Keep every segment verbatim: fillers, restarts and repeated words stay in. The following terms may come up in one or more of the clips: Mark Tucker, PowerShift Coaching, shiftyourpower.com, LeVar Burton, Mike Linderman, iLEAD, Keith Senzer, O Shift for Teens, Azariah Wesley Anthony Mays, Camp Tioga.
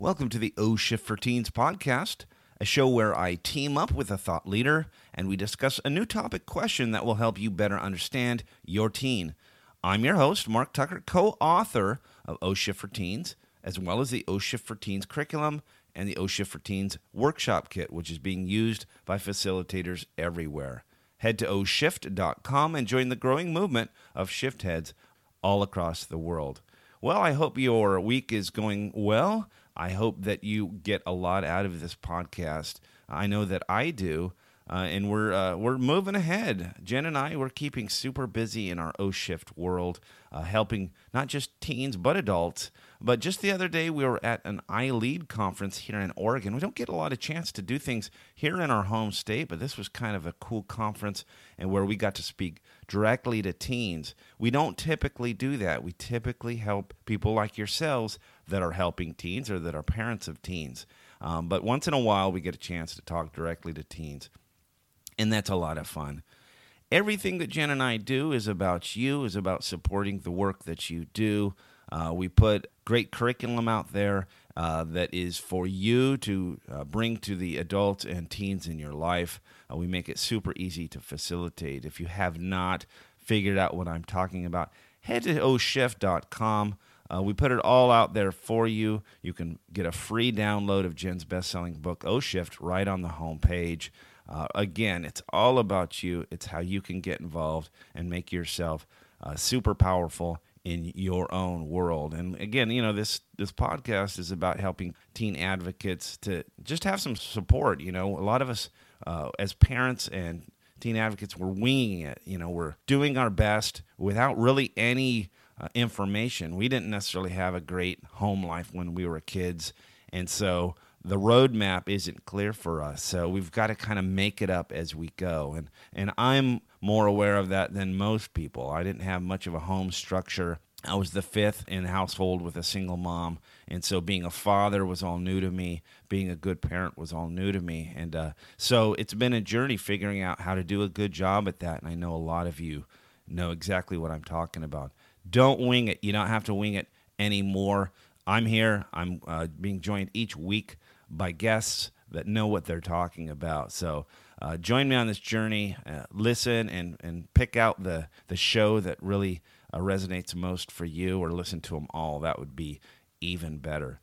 Welcome to the O Shift for Teens podcast, a show where I team up with a thought leader and we discuss a new topic question that will help you better understand your teen. I'm your host, Mark Tucker, co-author of O Shift for Teens, as well as the O Shift for Teens curriculum and the O Shift for Teens workshop kit, which is being used by facilitators everywhere. Head to o shift dot com and join the growing movement of shift heads all across the world. Well, I hope your week is going well. I hope that you get a lot out of this podcast. I know that I do, uh, and we're uh, we're moving ahead. Jen and I, we're keeping super busy in our O-Shift world, uh, helping not just teens but adults. But just the other day, we were at an iLEAD conference here in Oregon. We don't get a lot of chance to do things here in our home state, but this was kind of a cool conference and where we got to speak directly to teens. We don't typically do that. We typically help people like yourselves that are helping teens or that are parents of teens. Um, but once in a while, we get a chance to talk directly to teens, and that's a lot of fun. Everything that Jen and I do is about you, is about supporting the work that you do. Uh, we put great curriculum out there uh, that is for you to uh, bring to the adults and teens in your life. Uh, we make it super easy to facilitate. If you have not figured out what I'm talking about, head to o shift dot com. Uh, we put it all out there for you. You can get a free download of Jen's best-selling book, O Shift, right on the homepage. Uh, again, it's all about you. It's how you can get involved and make yourself uh, super powerful in your own world. And again, you know, this this podcast is about helping teen advocates to just have some support. You know, a lot of us uh, as parents and teen advocates, we're winging it. You know, we're doing our best without really any uh, information. We didn't necessarily have a great home life when we were kids, and so the roadmap isn't clear for us, so we've got to kind of make it up as we go. And and I'm more aware of that than most people. I didn't have much of a home structure. I was the fifth in a household with a single mom, and so being a father was all new to me. Being a good parent was all new to me. And uh, so it's been a journey figuring out how to do a good job at that, and I know a lot of you know exactly what I'm talking about. Don't wing it. You don't have to wing it anymore. I'm here. I'm uh, being joined each week by guests that know what they're talking about. So uh, join me on this journey, uh, listen, and and pick out the, the show that really uh, resonates most for you, or listen to them all. That would be even better.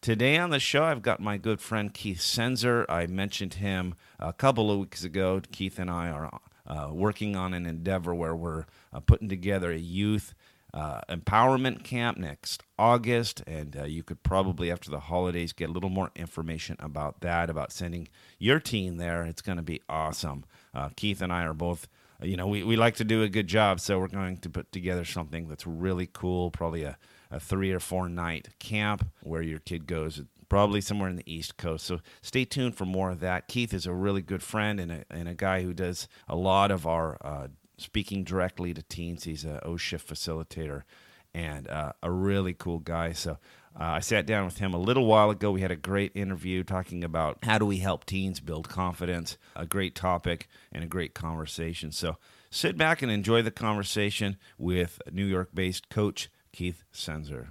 Today on the show, I've got my good friend Keith Senzer. I mentioned him a couple of weeks ago. Keith and I are uh, working on an endeavor where we're uh, putting together a youth Uh, empowerment camp next August, and uh, you could probably after the holidays get a little more information about that, about sending your teen there. It's going to be awesome. Uh, Keith and I are both, you know, we, we like to do a good job, so we're going to put together something that's really cool, probably a, a three or four night camp where your kid goes, probably somewhere in the East Coast. So stay tuned for more of that. Keith is a really good friend and a, and a guy who does a lot of our uh, speaking directly to teens. He's an O-Shift facilitator and uh, a really cool guy. So uh, I sat down with him a little while ago. We had a great interview talking about how do we help teens build confidence, a great topic and a great conversation. So sit back and enjoy the conversation with New York-based coach Keith Senzer.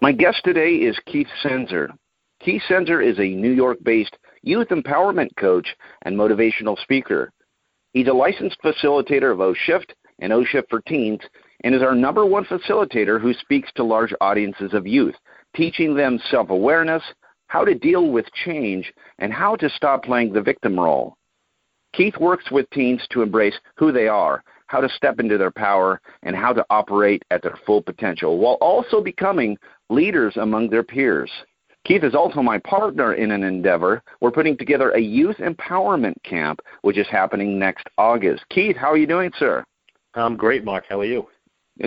My guest today is Keith Senzer. Keith Senzer is a New York-based youth empowerment coach and motivational speaker. He's a licensed facilitator of O Shift and O Shift for Teens, and is our number one facilitator who speaks to large audiences of youth, teaching them self-awareness, how to deal with change, and how to stop playing the victim role. Keith works with teens to embrace who they are, how to step into their power, and how to operate at their full potential, while also becoming leaders among their peers. Keith is also my partner in an endeavor. We're putting together a youth empowerment camp, which is happening next August. Keith, how are you doing, sir? I'm great, Mark. How are you?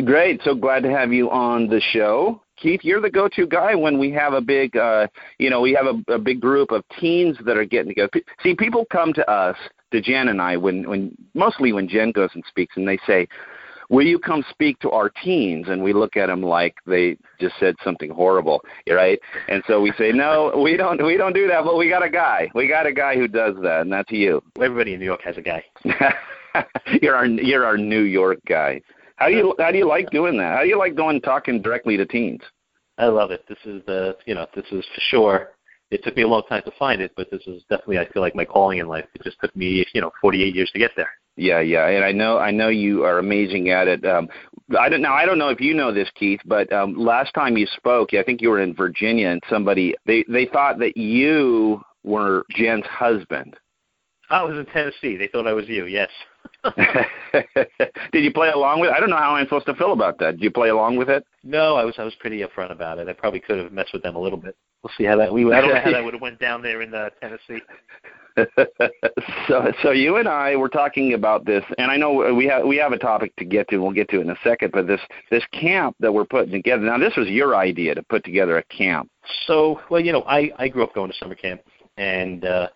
Great. So glad to have you on the show. Keith, you're the go-to guy when we have a big, uh, you know, we have a, a big group of teens that are getting together. See, people come to us, to Jen and I, when, when mostly when Jen goes and speaks, and they say, will you come speak to our teens? And we look at them like they just said something horrible, right? And so we say, no, we don't we don't do that, but we got a guy. We got a guy who does that, and that's you. Everybody in New York has a guy. You're our you're our New York guy. How do you how do you like doing that? How do you like going talking directly to teens? I love it. This is the, you know, this is for sure. It took me a long time to find it, but this is definitely, I feel like, my calling in life. It just took me, you know, forty-eight years to get there. Yeah, yeah, and I know I know you are amazing at it. Um, I don't now I don't know if you know this, Keith, but um, last time you spoke, I think you were in Virginia, and somebody they, they thought that you were Jen's husband. I was in Tennessee. They thought I was you. Yes. Did you play along with it? I don't know how I'm supposed to feel about that. Did you play along with it? No, I was I was pretty upfront about it. I probably could have messed with them a little bit. We'll see how that we. I don't know how that would have went down there in uh, Tennessee. so, so you and I were talking about this, and I know we have we have a topic to get to. We'll get to it in a second. But this this camp that we're putting together now, this was your idea to put together a camp. So, well, you know, I, I grew up going to summer camp, and uh,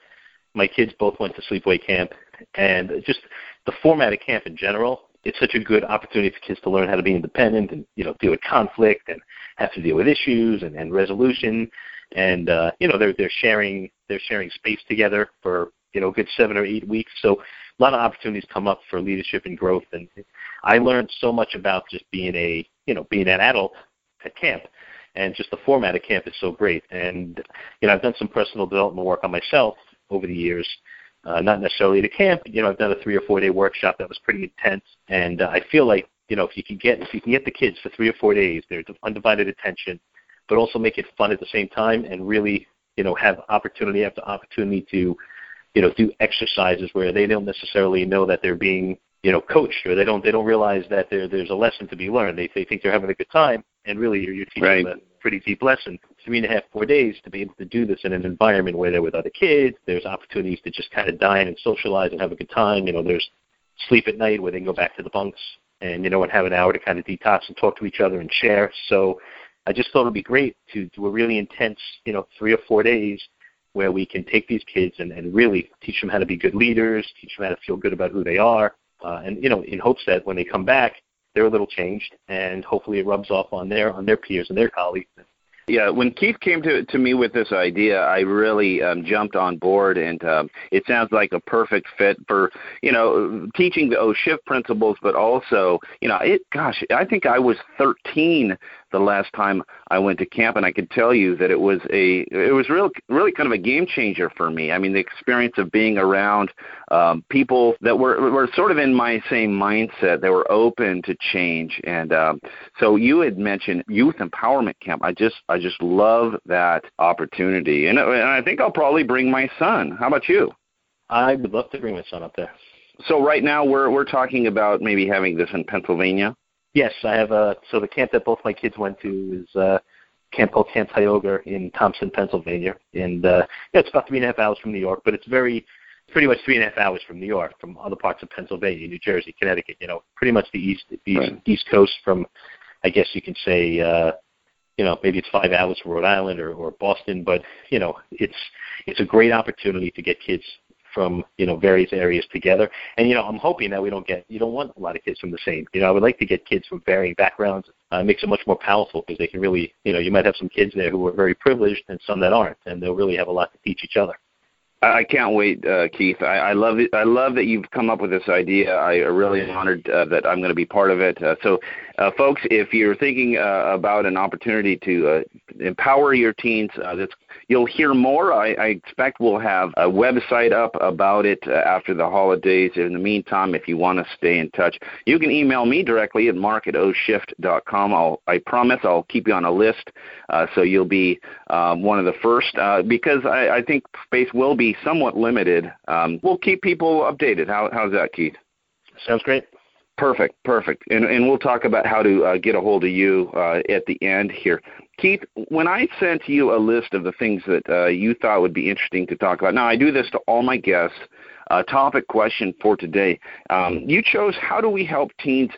my kids both went to sleepaway camp, and just the format of camp in general. It's such a good opportunity for kids to learn how to be independent and, you know, deal with conflict and have to deal with issues and, and resolution. And, uh, you know, they're, they're sharing they're sharing space together for, you know, a good seven or eight weeks. So a lot of opportunities come up for leadership and growth. And I learned so much about just being a, you know, being an adult at camp. And just the format of camp is so great. And, you know, I've done some personal development work on myself over the years. Uh, not necessarily at a camp, you know. I've done a three or four day workshop that was pretty intense, and uh, I feel like, you know, if you can get if you can get the kids for three or four days, their undivided attention, but also make it fun at the same time, and really, you know, have opportunity after opportunity to, you know, do exercises where they don't necessarily know that they're being, you know, coached, or they don't they don't realize that there there's a lesson to be learned. They they think they're having a good time, and really you're, you're teaching right. them a pretty deep lesson. Three and a half, four days to be able to do this in an environment where they're with other kids. There's opportunities to just kind of dine and socialize and have a good time. You know, there's sleep at night where they can go back to the bunks and, you know, and have an hour to kind of detox and talk to each other and share. So I just thought it would be great to do a really intense, you know, three or four days where we can take these kids and, and really teach them how to be good leaders, teach them how to feel good about who they are. Uh, and, you know, in hopes that when they come back, they're a little changed, and hopefully it rubs off on their on their peers and their colleagues. Yeah, when Keith came to to me with this idea, I really um, jumped on board, and um, it sounds like a perfect fit for, you know, teaching the O Shift principles, but also, you know, it. Gosh, I think I was thirteen the last time I went to camp, and I could tell you that it was a it was real really kind of a game changer for me. I mean, the experience of being around um, people that were were sort of in my same mindset, that were open to change, and um, so you had mentioned youth empowerment camp. I just I just love that opportunity, and, and I think I'll probably bring my son. How about you? I would love to bring my son up there. So right now we're we're talking about maybe having this in Pennsylvania. Yes, I have a, so the camp that both my kids went to is uh, camp called Camp Tioga in Thompson, Pennsylvania. And uh, yeah, it's about three and a half hours from New York, but it's very, pretty much three and a half hours from New York, from other parts of Pennsylvania, New Jersey, Connecticut, you know, pretty much the East, the East, right. East Coast from, I guess you can say, uh, you know, maybe it's five hours from Rhode Island or, or Boston, but, you know, it's it's a great opportunity to get kids from, you know, various areas together. And, you know, I'm hoping that we don't get, you don't want a lot of kids from the same. You know, I would like to get kids from varying backgrounds. Uh, it makes it much more powerful because they can really, you know, you might have some kids there who are very privileged and some that aren't, and they'll really have a lot to teach each other. I can't wait, uh, Keith. I, I love it. I love that you've come up with this idea. I really am honored uh, that I'm going to be part of it. Uh, so, uh, folks, if you're thinking uh, about an opportunity to uh, empower your teens, uh, that's, you'll hear more. I, I expect we'll have a website up about it uh, after the holidays. In the meantime, if you want to stay in touch, you can email me directly at mark at o shift dot com. I'll, I promise I'll keep you on a list, uh, so you'll be um, one of the first, uh, because I, I think space will be somewhat limited. Um, we'll keep people updated. How, how's that, Keith? Sounds great. Perfect, perfect. And, and we'll talk about how to uh, get a hold of you uh, at the end here. Keith, when I sent you a list of the things that uh, you thought would be interesting to talk about, now I do this to all my guests, uh, topic question for today. Um, you chose how do we help teens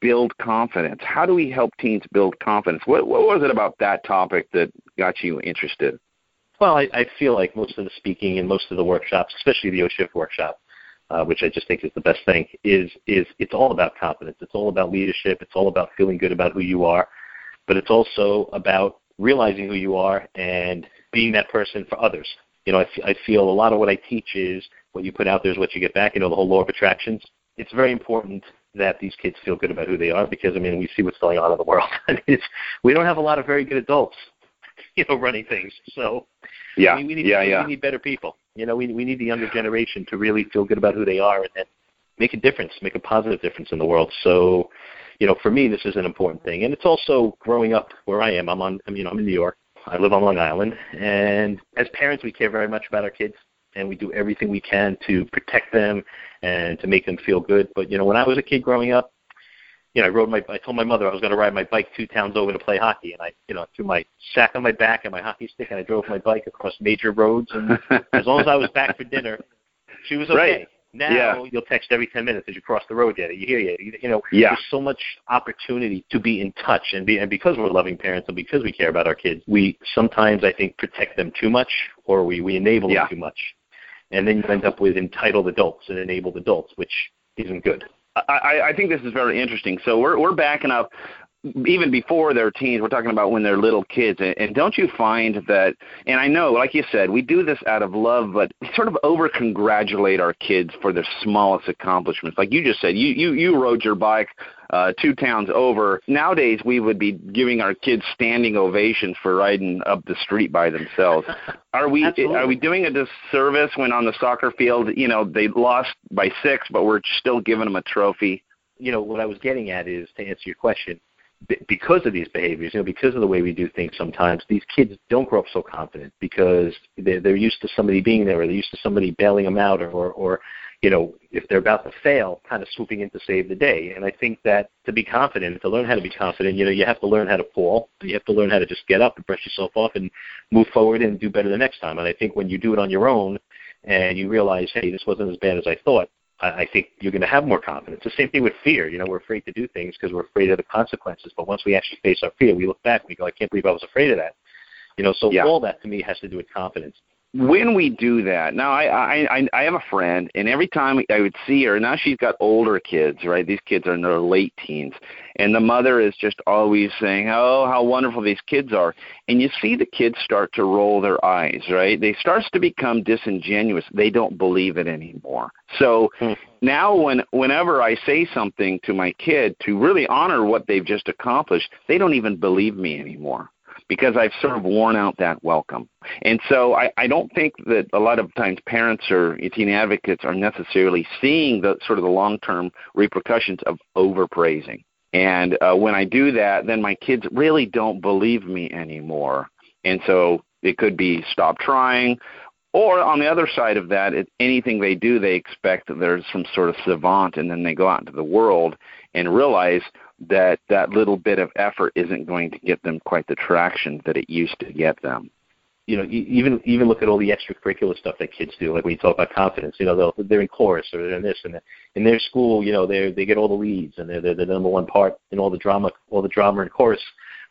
build confidence? How do we help teens build confidence? What, what was it about that topic that got you interested? Well, I, I feel like most of the speaking and most of the workshops, especially the O Shift workshop, uh, which I just think is the best thing, is is it's all about confidence. It's all about leadership. It's all about feeling good about who you are. But it's also about realizing who you are and being that person for others. You know, I, f- I feel a lot of what I teach is what you put out there is what you get back. You know, the whole law of attractions. It's very important that these kids feel good about who they are, because, I mean, we see what's going on in the world. I mean, it's, we don't have a lot of very good adults, you know, running things. So yeah, I mean, we need, yeah, yeah. we need better people. You know, we we need the younger generation to really feel good about who they are and, and make a difference, make a positive difference in the world. So, you know, for me, this is an important thing. And it's also growing up where I am. I'm on, I mean, I'm in New York. I live on Long Island. And as parents, we care very much about our kids, and we do everything we can to protect them and to make them feel good. But, you know, when I was a kid growing up, you know, I rode my, I told my mother I was going to ride my bike two towns over to play hockey. And I, you know, threw my sack on my back and my hockey stick, and I drove my bike across major roads. And as long as I was back for dinner, she was okay. Right. Now yeah. you'll text every ten minutes as you cross the road, Daddy. You hear you. You know, yeah. there's so much opportunity to be in touch. And, be, and because we're loving parents and because we care about our kids, we sometimes, I think, protect them too much, or we, we enable yeah. them too much. And then you end up with entitled adults and enabled adults, which isn't good. I, I think this is very interesting. So we're we're backing up even before they're teens. We're talking about when they're little kids. And, and don't you find that, and I know, like you said, we do this out of love, but we sort of over-congratulate our kids for their smallest accomplishments. Like you just said, you, you, you rode your bike uh, two towns over. Nowadays, we would be giving our kids standing ovations for riding up the street by themselves. Are we Absolutely. Are we doing a disservice when on the soccer field, you know, they lost by six, but we're still giving them a trophy? You know, what I was getting at is, to answer your question, because of these behaviors, you know, because of the way we do things sometimes, these kids don't grow up so confident because they're, they're used to somebody being there, or they're used to somebody bailing them out, or, or, or, you know, if they're about to fail, kind of swooping in to save the day. And I think that to be confident, to learn how to be confident, you know, you have to learn how to fall. You have to learn how to just get up and brush yourself off and move forward and do better the next time. And I think when you do it on your own and you realize, hey, this wasn't as bad as I thought, I think you're going to have more confidence. The same thing with fear. You know, we're afraid to do things because we're afraid of the consequences. But once we actually face our fear, we look back and we go, I can't believe I was afraid of that. You know, so yeah. all that to me has to do with confidence. When we do that, now I, I I have a friend, and every time I would see her, now she's got older kids, right? These kids are in their late teens. And the mother is just always saying, oh, how wonderful these kids are. And you see the kids start to roll their eyes, right? They starts to become disingenuous. They don't believe it anymore. So hmm. now when whenever I say something to my kid to really honor what they've just accomplished, they don't even believe me anymore, because I've sort of worn out that welcome. And so I, I don't think that a lot of times parents or teen advocates are necessarily seeing the sort of the long-term repercussions of overpraising. And uh, when I do that, then my kids really don't believe me anymore. And so it could be stop trying, or on the other side of that, it, anything they do, they expect that there's some sort of savant, and then they go out into the world and realize that that little bit of effort isn't going to get them quite the traction that it used to get them. You know, even even look at all the extracurricular stuff that kids do. Like when you talk about confidence, you know, they'll, they're in chorus or they're in this and that. In their school, you know, they they get all the leads, and they're, they're the number one part in all the drama, all the drama and chorus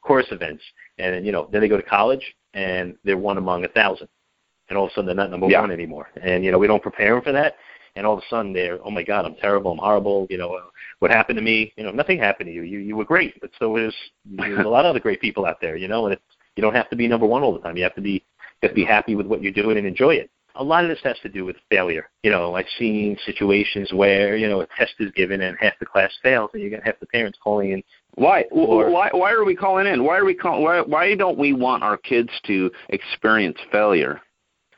chorus events. And you know, then they go to college and they're one among a thousand, and all of a sudden they're not number yeah. one anymore. And you know, we don't prepare them for that. And all of a sudden they're, oh, my God, I'm terrible, I'm horrible, you know, what happened to me? You know, nothing happened to you. You you were great, but so there's, there's a lot of other great people out there, you know, and it's, you don't have to be number one all the time. You have to be you have to be happy with what you're doing and enjoy it. A lot of this has to do with failure. You know, I've seen situations where, you know, a test is given and half the class fails, and you got half the parents calling in. Why? Or, why? Why are we calling in? Why are we call, Why? Why don't we want our kids to experience failure?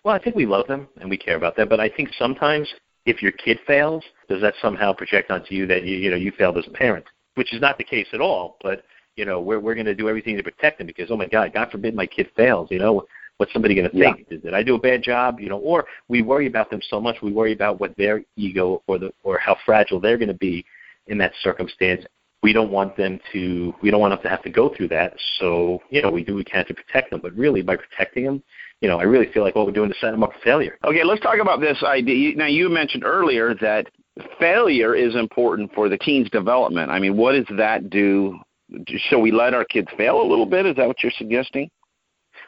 Well, I think we love them and we care about them, but I think sometimes, if your kid fails, does that somehow project onto you that you, you know, you failed as a parent, which is not the case at all. But you know, we're we're going to do everything to protect them because, oh my God, God forbid my kid fails. You know, what's somebody going to think? Yeah. Did I do a bad job? You know, or we worry about them so much, we worry about what their ego or the or how fragile they're going to be in that circumstance. We don't want them to. We don't want them to have to go through that. So you know, we do what we can to protect them. But really, by protecting them, you know, I really feel like what we're doing is setting them up for failure. Okay, let's talk about this idea. Now, you mentioned earlier that failure is important for the teen's development. I mean, what does that do? Shall we let our kids fail a little bit? Is that what you're suggesting?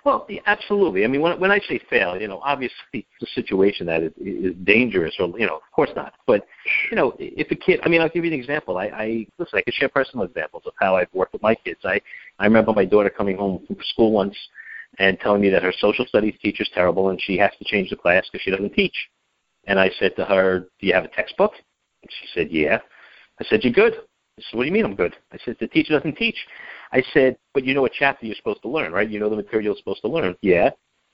Well, yeah, absolutely. I mean, when, when I say fail, you know, obviously it's a situation that is, is dangerous, or, you know, of course not. But, you know, if a kid, I mean, I'll give you an example. I, I listen, I can share personal examples of how I've worked with my kids. I, I remember my daughter coming home from school once and telling me that her social studies teacher's terrible and she has to change the class because she doesn't teach. And I said to her, do you have a textbook? And she said, yeah. I said, you're good. I said, what do you mean I'm good? I said, the teacher doesn't teach. I said, but you know what chapter you're supposed to learn, right? You know the material you're supposed to learn. Yeah.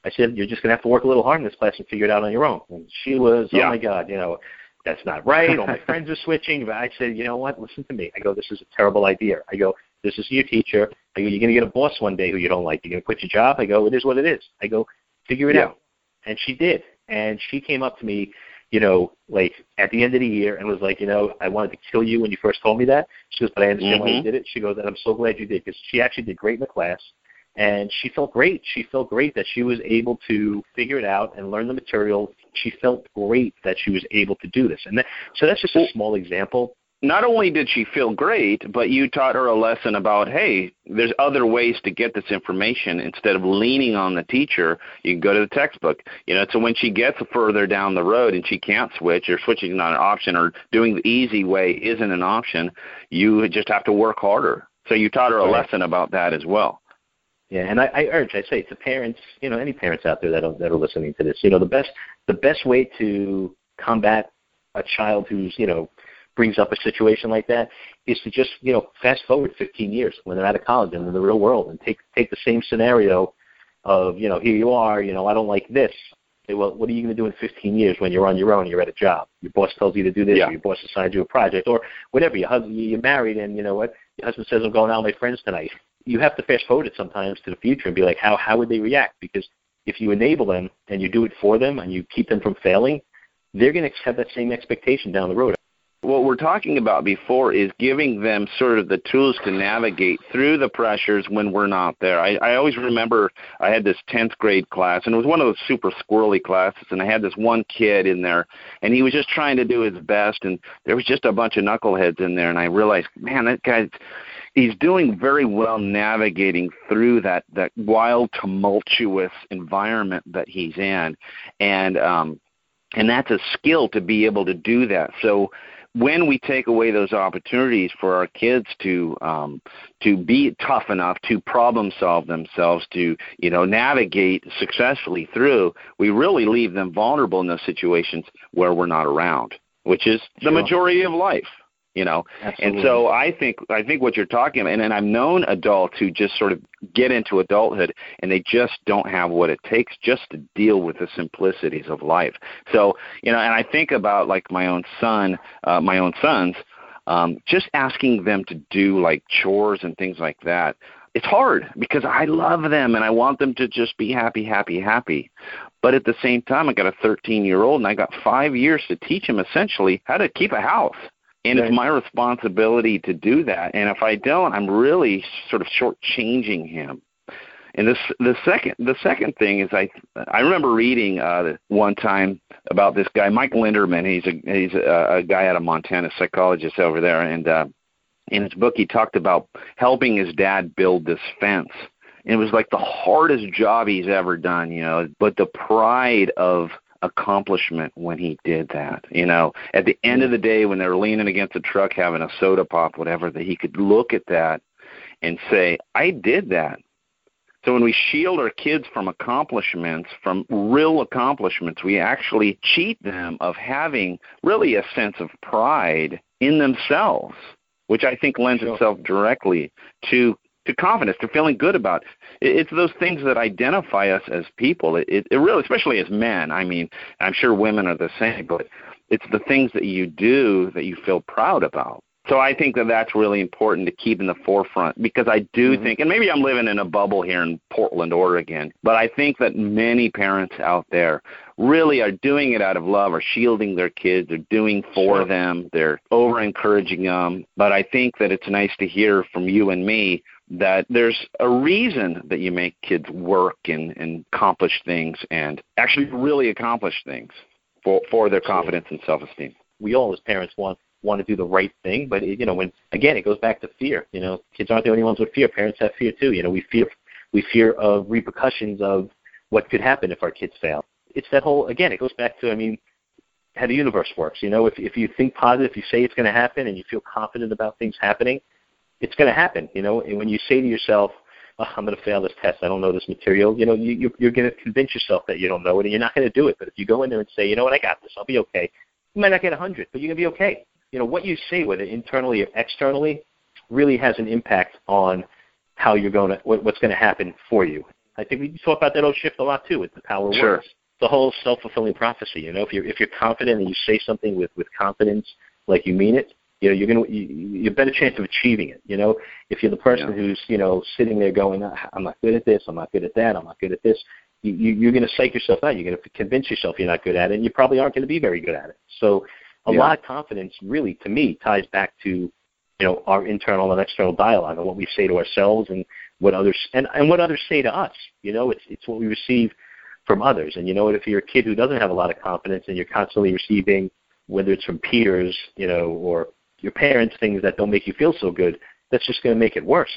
I said, you're just going to have to work a little hard in this class and figure it out on your own. And she was, yeah. oh, my God, you know, that's not right. All my friends are switching. But I said, you know what? Listen to me. I go, this is a terrible idea. I go, this is your teacher. I go, you're going to get a boss one day who you don't like. You're going to quit your job. I go, it is what it is. I go, figure it yeah. out. And she did. And she came up to me, you know, like at the end of the year and was like, you know, I wanted to kill you when you first told me that. She goes, but I understand mm-hmm. why you did it. She goes, and I'm so glad you did, because she actually did great in the class. And she felt great. She felt great that she was able to figure it out and learn the material. She felt great that she was able to do this. And that, so that's just a small example. Not only did she feel great, but you taught her a lesson about, hey, there's other ways to get this information. Instead of leaning on the teacher, you can go to the textbook. You know, so when she gets further down the road and she can't switch, or switching is not an option, or doing the easy way isn't an option, you just have to work harder. So you taught her a right. lesson about that as well. Yeah, and I, I urge, I say to parents, you know, any parents out there that are, that are listening to this, you know, the best the best way to combat a child who's, you know, brings up a situation like that is to just, you know, fast forward fifteen years when they're out of college and in the real world and take take the same scenario of, you know, here you are, you know, I don't like this. Say, well, what are you going to do in fifteen years when you're on your own and you're at a job? Your boss tells you to do this yeah. or your boss assigns you a project or whatever. Your husband, you're married and, you know what, your husband says, I'm going out with my friends tonight. You have to fast forward it sometimes to the future and be like, how how would they react? Because if you enable them and you do it for them and you keep them from failing, they're going to have that same expectation down the road. What we're talking about before is giving them sort of the tools to navigate through the pressures when we're not there. I, I always remember I had this tenth grade class, and it was one of those super squirrely classes, and I had this one kid in there, and he was just trying to do his best, and there was just a bunch of knuckleheads in there, and I realized, man, that guy's he's doing very well navigating through that, that wild, tumultuous environment that he's in. And, um, and that's a skill to be able to do that. So when we take away those opportunities for our kids to um, to be tough enough to problem solve themselves, to, you know, navigate successfully through, we really leave them vulnerable in those situations where we're not around, which is the majority of life. You know, Absolutely. And so I think I think what you're talking about, and, and I've known adults who just sort of get into adulthood and they just don't have what it takes just to deal with the simplicities of life. So, you know, and I think about like my own son, uh, my own sons, um, just asking them to do like chores and things like that. It's hard because I love them and I want them to just be happy, happy, happy. But at the same time, I got a thirteen-year-old and I got five years to teach him essentially how to keep a house. And right. it's my responsibility to do that. And if I don't, I'm really sort of shortchanging him. And this, the second the second thing is I I remember reading uh, one time about this guy, Mike Linderman. He's a he's a, a guy out of Montana, psychologist over there. And uh, in his book, he talked about helping his dad build this fence. And it was like the hardest job he's ever done, you know, but the pride of accomplishment when he did that, you know, at the end of the day when they were leaning against the truck having a soda pop, whatever, that he could look at that and say, I did that. So when we shield our kids from accomplishments, from real accomplishments, we actually cheat them of having really a sense of pride in themselves, which I think lends sure. itself directly to to confidence, to feeling good about it. It's those things that identify us as people. It, it, it really, especially as men. I mean, I'm sure women are the same, but it's the things that you do that you feel proud about. So I think that that's really important to keep in the forefront, because I do mm-hmm. think, and maybe I'm living in a bubble here in Portland, Oregon, but I think that many parents out there really are doing it out of love, are shielding their kids, they're doing for sure. them, they're over-encouraging them. But I think that it's nice to hear from you and me that there's a reason that you make kids work and, and accomplish things and actually really accomplish things for, for their confidence and self-esteem. We all as parents want want to do the right thing, but, it, you know, when again, it goes back to fear. You know, kids aren't the only ones with fear. Parents have fear, too. You know, we fear we fear of repercussions of what could happen if our kids fail. It's that whole, again, it goes back to, I mean, how the universe works. You know, if if you think positive, if you say it's going to happen and you feel confident about things happening, it's going to happen. You know, and when you say to yourself, oh, I'm going to fail this test, I don't know this material, you know, you, you're, you're going to convince yourself that you don't know it and you're not going to do it. But if you go in there and say, you know what, I got this, I'll be okay, you might not get one hundred, but you're going to be okay. you know, what you say, whether internally or externally, really has an impact on how you're going to, what, what's going to happen for you. I think we talk about that O Shift a lot too, with the power of sure. words, the whole self-fulfilling prophecy. You know, if you're if you're confident and you say something with, with confidence, like you mean it, you know, you're gonna you, you have a better chance of achieving it. You know, if you're the person yeah. who's you know sitting there going, I'm not good at this, I'm not good at that, I'm not good at this. You, you, you're going to psych yourself out. You're going to convince yourself you're not good at it, and you probably aren't going to be very good at it. So, a yeah. lot of confidence, really, to me, ties back to, you know, our internal and external dialogue and what we say to ourselves and what others and, and what others say to us. You know, it's it's what we receive from others. And you know, if you're a kid who doesn't have a lot of confidence and you're constantly receiving, whether it's from peers, you know, or your parents, things that don't make you feel so good, that's just going to make it worse.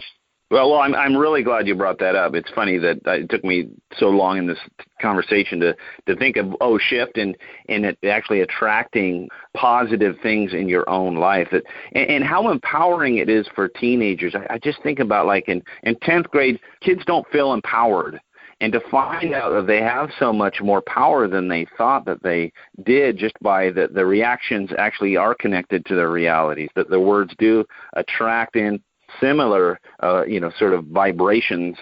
Well, well, I'm I'm really glad you brought that up. It's funny that it took me so long in this conversation to, to think of O Shift and and it actually attracting positive things in your own life, that, and, and how empowering it is for teenagers. I, I just think about like in, in tenth grade, kids don't feel empowered, and to find out that they have so much more power than they thought that they did, just by the the reactions actually are connected to their realities, that the words do attract in similar, uh, you know, sort of vibrations.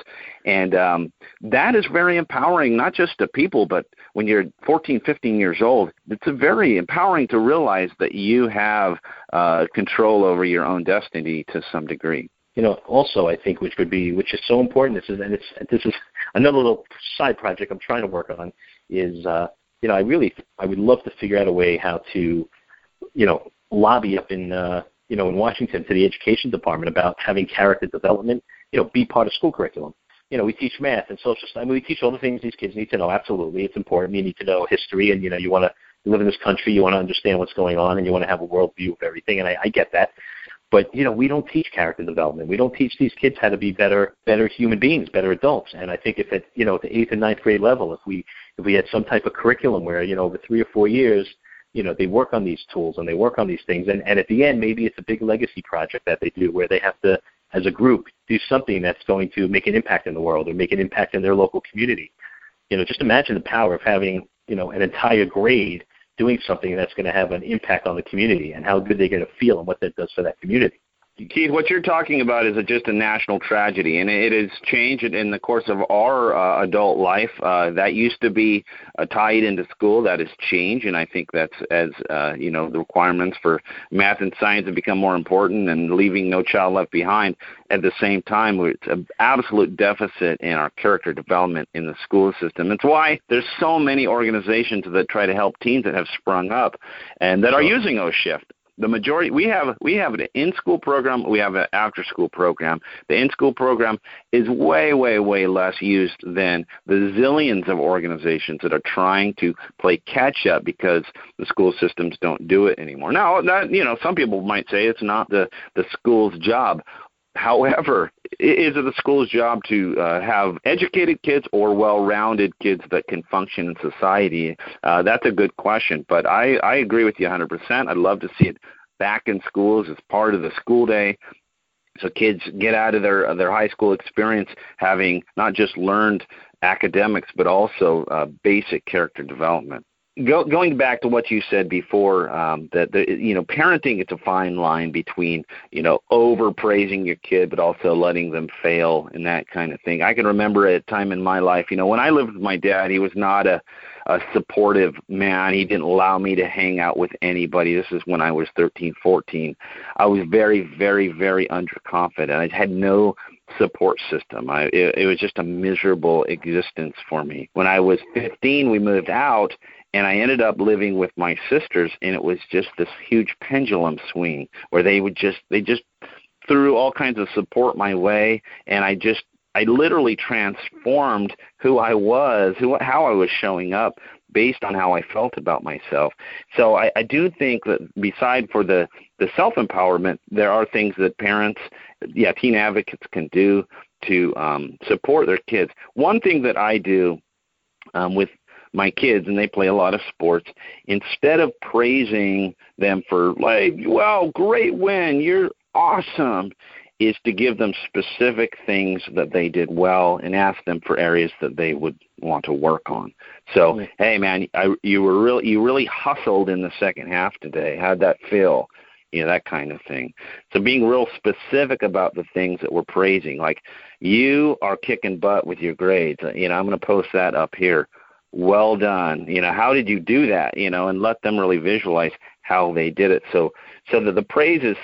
And um, that is very empowering, not just to people, but when you're fourteen, fifteen years old, it's a very empowering to realize that you have uh, control over your own destiny to some degree. You know, also I think, which would be, which is so important, this is, and it's, this is another little side project I'm trying to work on, is, uh, you know, I really, I would love to figure out a way how to, you know, lobby up in, uh, you know, in Washington to the education department about having character development, you know, be part of school curriculum. You know, we teach math and social studies. We teach all the things these kids need to know. Absolutely. It's important. You need to know history, and, you know, you want to live in this country. You want to understand what's going on, and you want to have a worldview of everything. And I, I get that. But, you know, we don't teach character development. We don't teach these kids how to be better, better human beings, better adults. And I think if at, you know, at the eighth and ninth grade level, if we, if we had some type of curriculum where, you know, over three or four years, you know, they work on these tools and they work on these things. And, and at the end, maybe it's a big legacy project that they do where they have to, as a group, do something that's going to make an impact in the world or make an impact in their local community. You know, just imagine the power of having, you know, an entire grade doing something that's going to have an impact on the community, and how good they're going to feel and what that does for that community. Keith, what you're talking about is a, just a national tragedy, and it has changed in the course of our uh, adult life. Uh, that used to be uh, tied into school. That has changed, and I think that's as, uh, you know, the requirements for math and science have become more important, and leaving no child left behind. At the same time, it's an absolute deficit in our character development in the school system. That's why there's so many organizations that try to help teens that have sprung up and that are using O Shift. The majority, we have we have an in-school program, we have an after-school program. The in-school program is way, way, way less used than the zillions of organizations that are trying to play catch-up because the school systems don't do it anymore. Now, that, you know, some people might say it's not the, the school's job. However, is it the school's job to uh, have educated kids or well-rounded kids that can function in society? Uh, that's a good question, but I, I agree with you one hundred percent. I'd love to see it back in schools as part of the school day, so kids get out of their their high school experience having not just learned academics but also uh, basic character development. Go, going back to what you said before, um, that the, you know, parenting, it's a fine line between, you know, overpraising your kid but also letting them fail and that kind of thing. I can remember a time in my life, you know, when I lived with my dad, he was not a, a supportive man. He didn't allow me to hang out with anybody. This is when I was thirteen, fourteen. I was very, very, very underconfident. I had no support system. I, it, it was just a miserable existence for me. When I was fifteen, we moved out, and I ended up living with my sisters, and it was just this huge pendulum swing where they would just, they just threw all kinds of support my way, and I just, I literally transformed who I was, who, how I was showing up based on how I felt about myself. So I, I do think that beside for the, the self-empowerment, there are things that parents, yeah, teen advocates can do to um, support their kids. One thing that I do um, with my kids, and they play a lot of sports, instead of praising them for, like, wow, great win, you're awesome, is to give them specific things that they did well and ask them for areas that they would want to work on. So, mm-hmm. hey, man, I, you were really, you really hustled in the second half today. How'd that feel? you know, that kind of thing. So being real specific about the things that we're praising, like you are kicking butt with your grades. You know, I'm going to post that up here. Well done. You know, how did you do that? You know, and let them really visualize how they did it. So so that the praise is,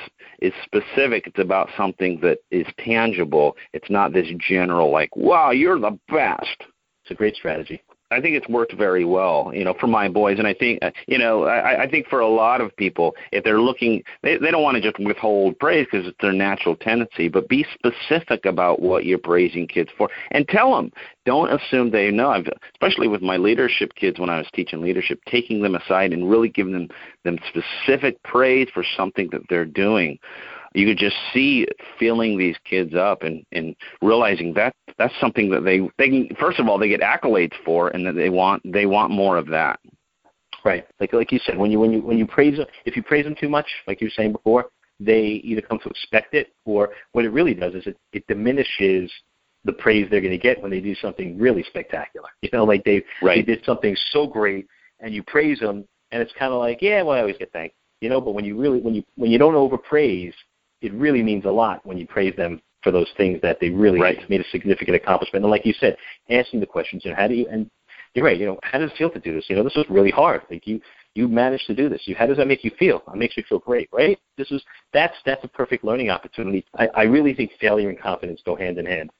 is specific. It's about something that is tangible. It's not this general like, wow, you're the best. It's a great strategy. I think it's worked very well, you know, for my boys. And I think, you know, I, I think for a lot of people, if they're looking, they, they don't want to just withhold praise because it's their natural tendency, but be specific about what you're praising kids for and tell them. Don't assume they know. I've, especially with my leadership kids when I was teaching leadership, taking them aside and really giving them, them specific praise for something that they're doing. You could just see filling these kids up and, and realizing that that's something that they, they can, first of all, they get accolades for, and that they want they want more of that. Right. Like like you said, when you when you when you praise them, if you praise them too much, like you were saying before, they either come to expect it, or what it really does is it, it diminishes the praise they're going to get when they do something really spectacular. You know, like they right. they did something so great, and you praise them, and it's kind of like, yeah, well, I always get thanked. You know, but when you really when you when you don't overpraise, it really means a lot when you praise them for those things that they really right. made a significant accomplishment. And like you said, asking the questions, you know, how do you, and you're right, you know, how does it feel to do this? You know, this was really hard. Like you, you managed to do this. You, how does that make you feel? It makes me feel great, right? This is, that's, that's a perfect learning opportunity. I, I really think failure and confidence go hand in hand.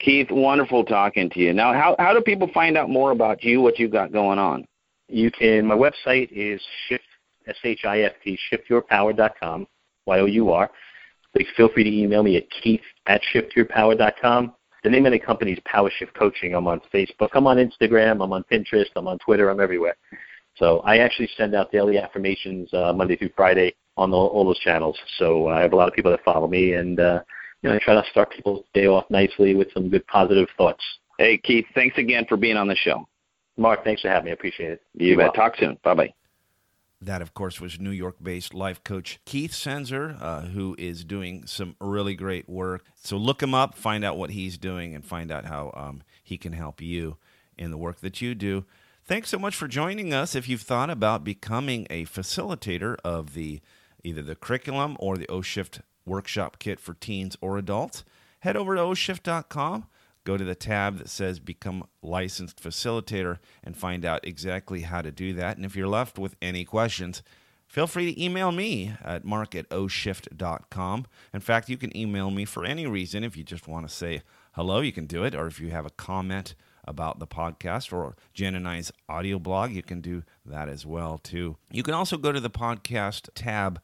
Keith, wonderful talking to you. Now, how, how do people find out more about you, what you've got going on? You can, my website is shift, S H I F T, shift your power dot com, Y O U R. Please feel free to email me at keith at shift your power dot com. The name of the company is PowerShift Coaching. I'm on Facebook. I'm on Instagram. I'm on Pinterest. I'm on Twitter. I'm everywhere. So I actually send out daily affirmations uh, Monday through Friday on the, all those channels. So I have a lot of people that follow me, and uh, you know, I try to start people's day off nicely with some good positive thoughts. Hey, Keith, thanks again for being on the show. Mark, thanks for having me. I appreciate it. You bet. Talk soon. Bye-bye. That, of course, was New York-based life coach Keith Senzer, uh, who is doing some really great work. So look him up, find out what he's doing, and find out how um, he can help you in the work that you do. Thanks so much for joining us. If you've thought about becoming a facilitator of the either the curriculum or the O Shift workshop kit for teens or adults, head over to o shift dot com. Go to the tab that says Become Licensed Facilitator and find out exactly how to do that. And if you're left with any questions, feel free to email me at mark at o shift dot com. In fact, you can email me for any reason. If you just want to say hello, you can do it. Or if you have a comment about the podcast or Jen and I's audio blog, you can do that as well, too. You can also go to the podcast tab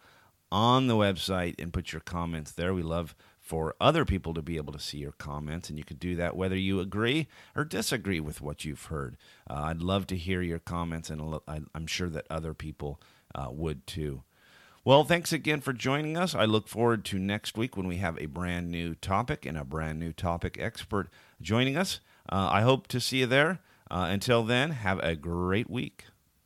on the website and put your comments there. We love for other people to be able to see your comments, and you could do that whether you agree or disagree with what you've heard. Uh, I'd love to hear your comments, and I'm sure that other people uh, would too. Well, thanks again for joining us. I look forward to next week when we have a brand new topic and a brand new topic expert joining us. Uh, I hope to see you there. Uh, until then, have a great week.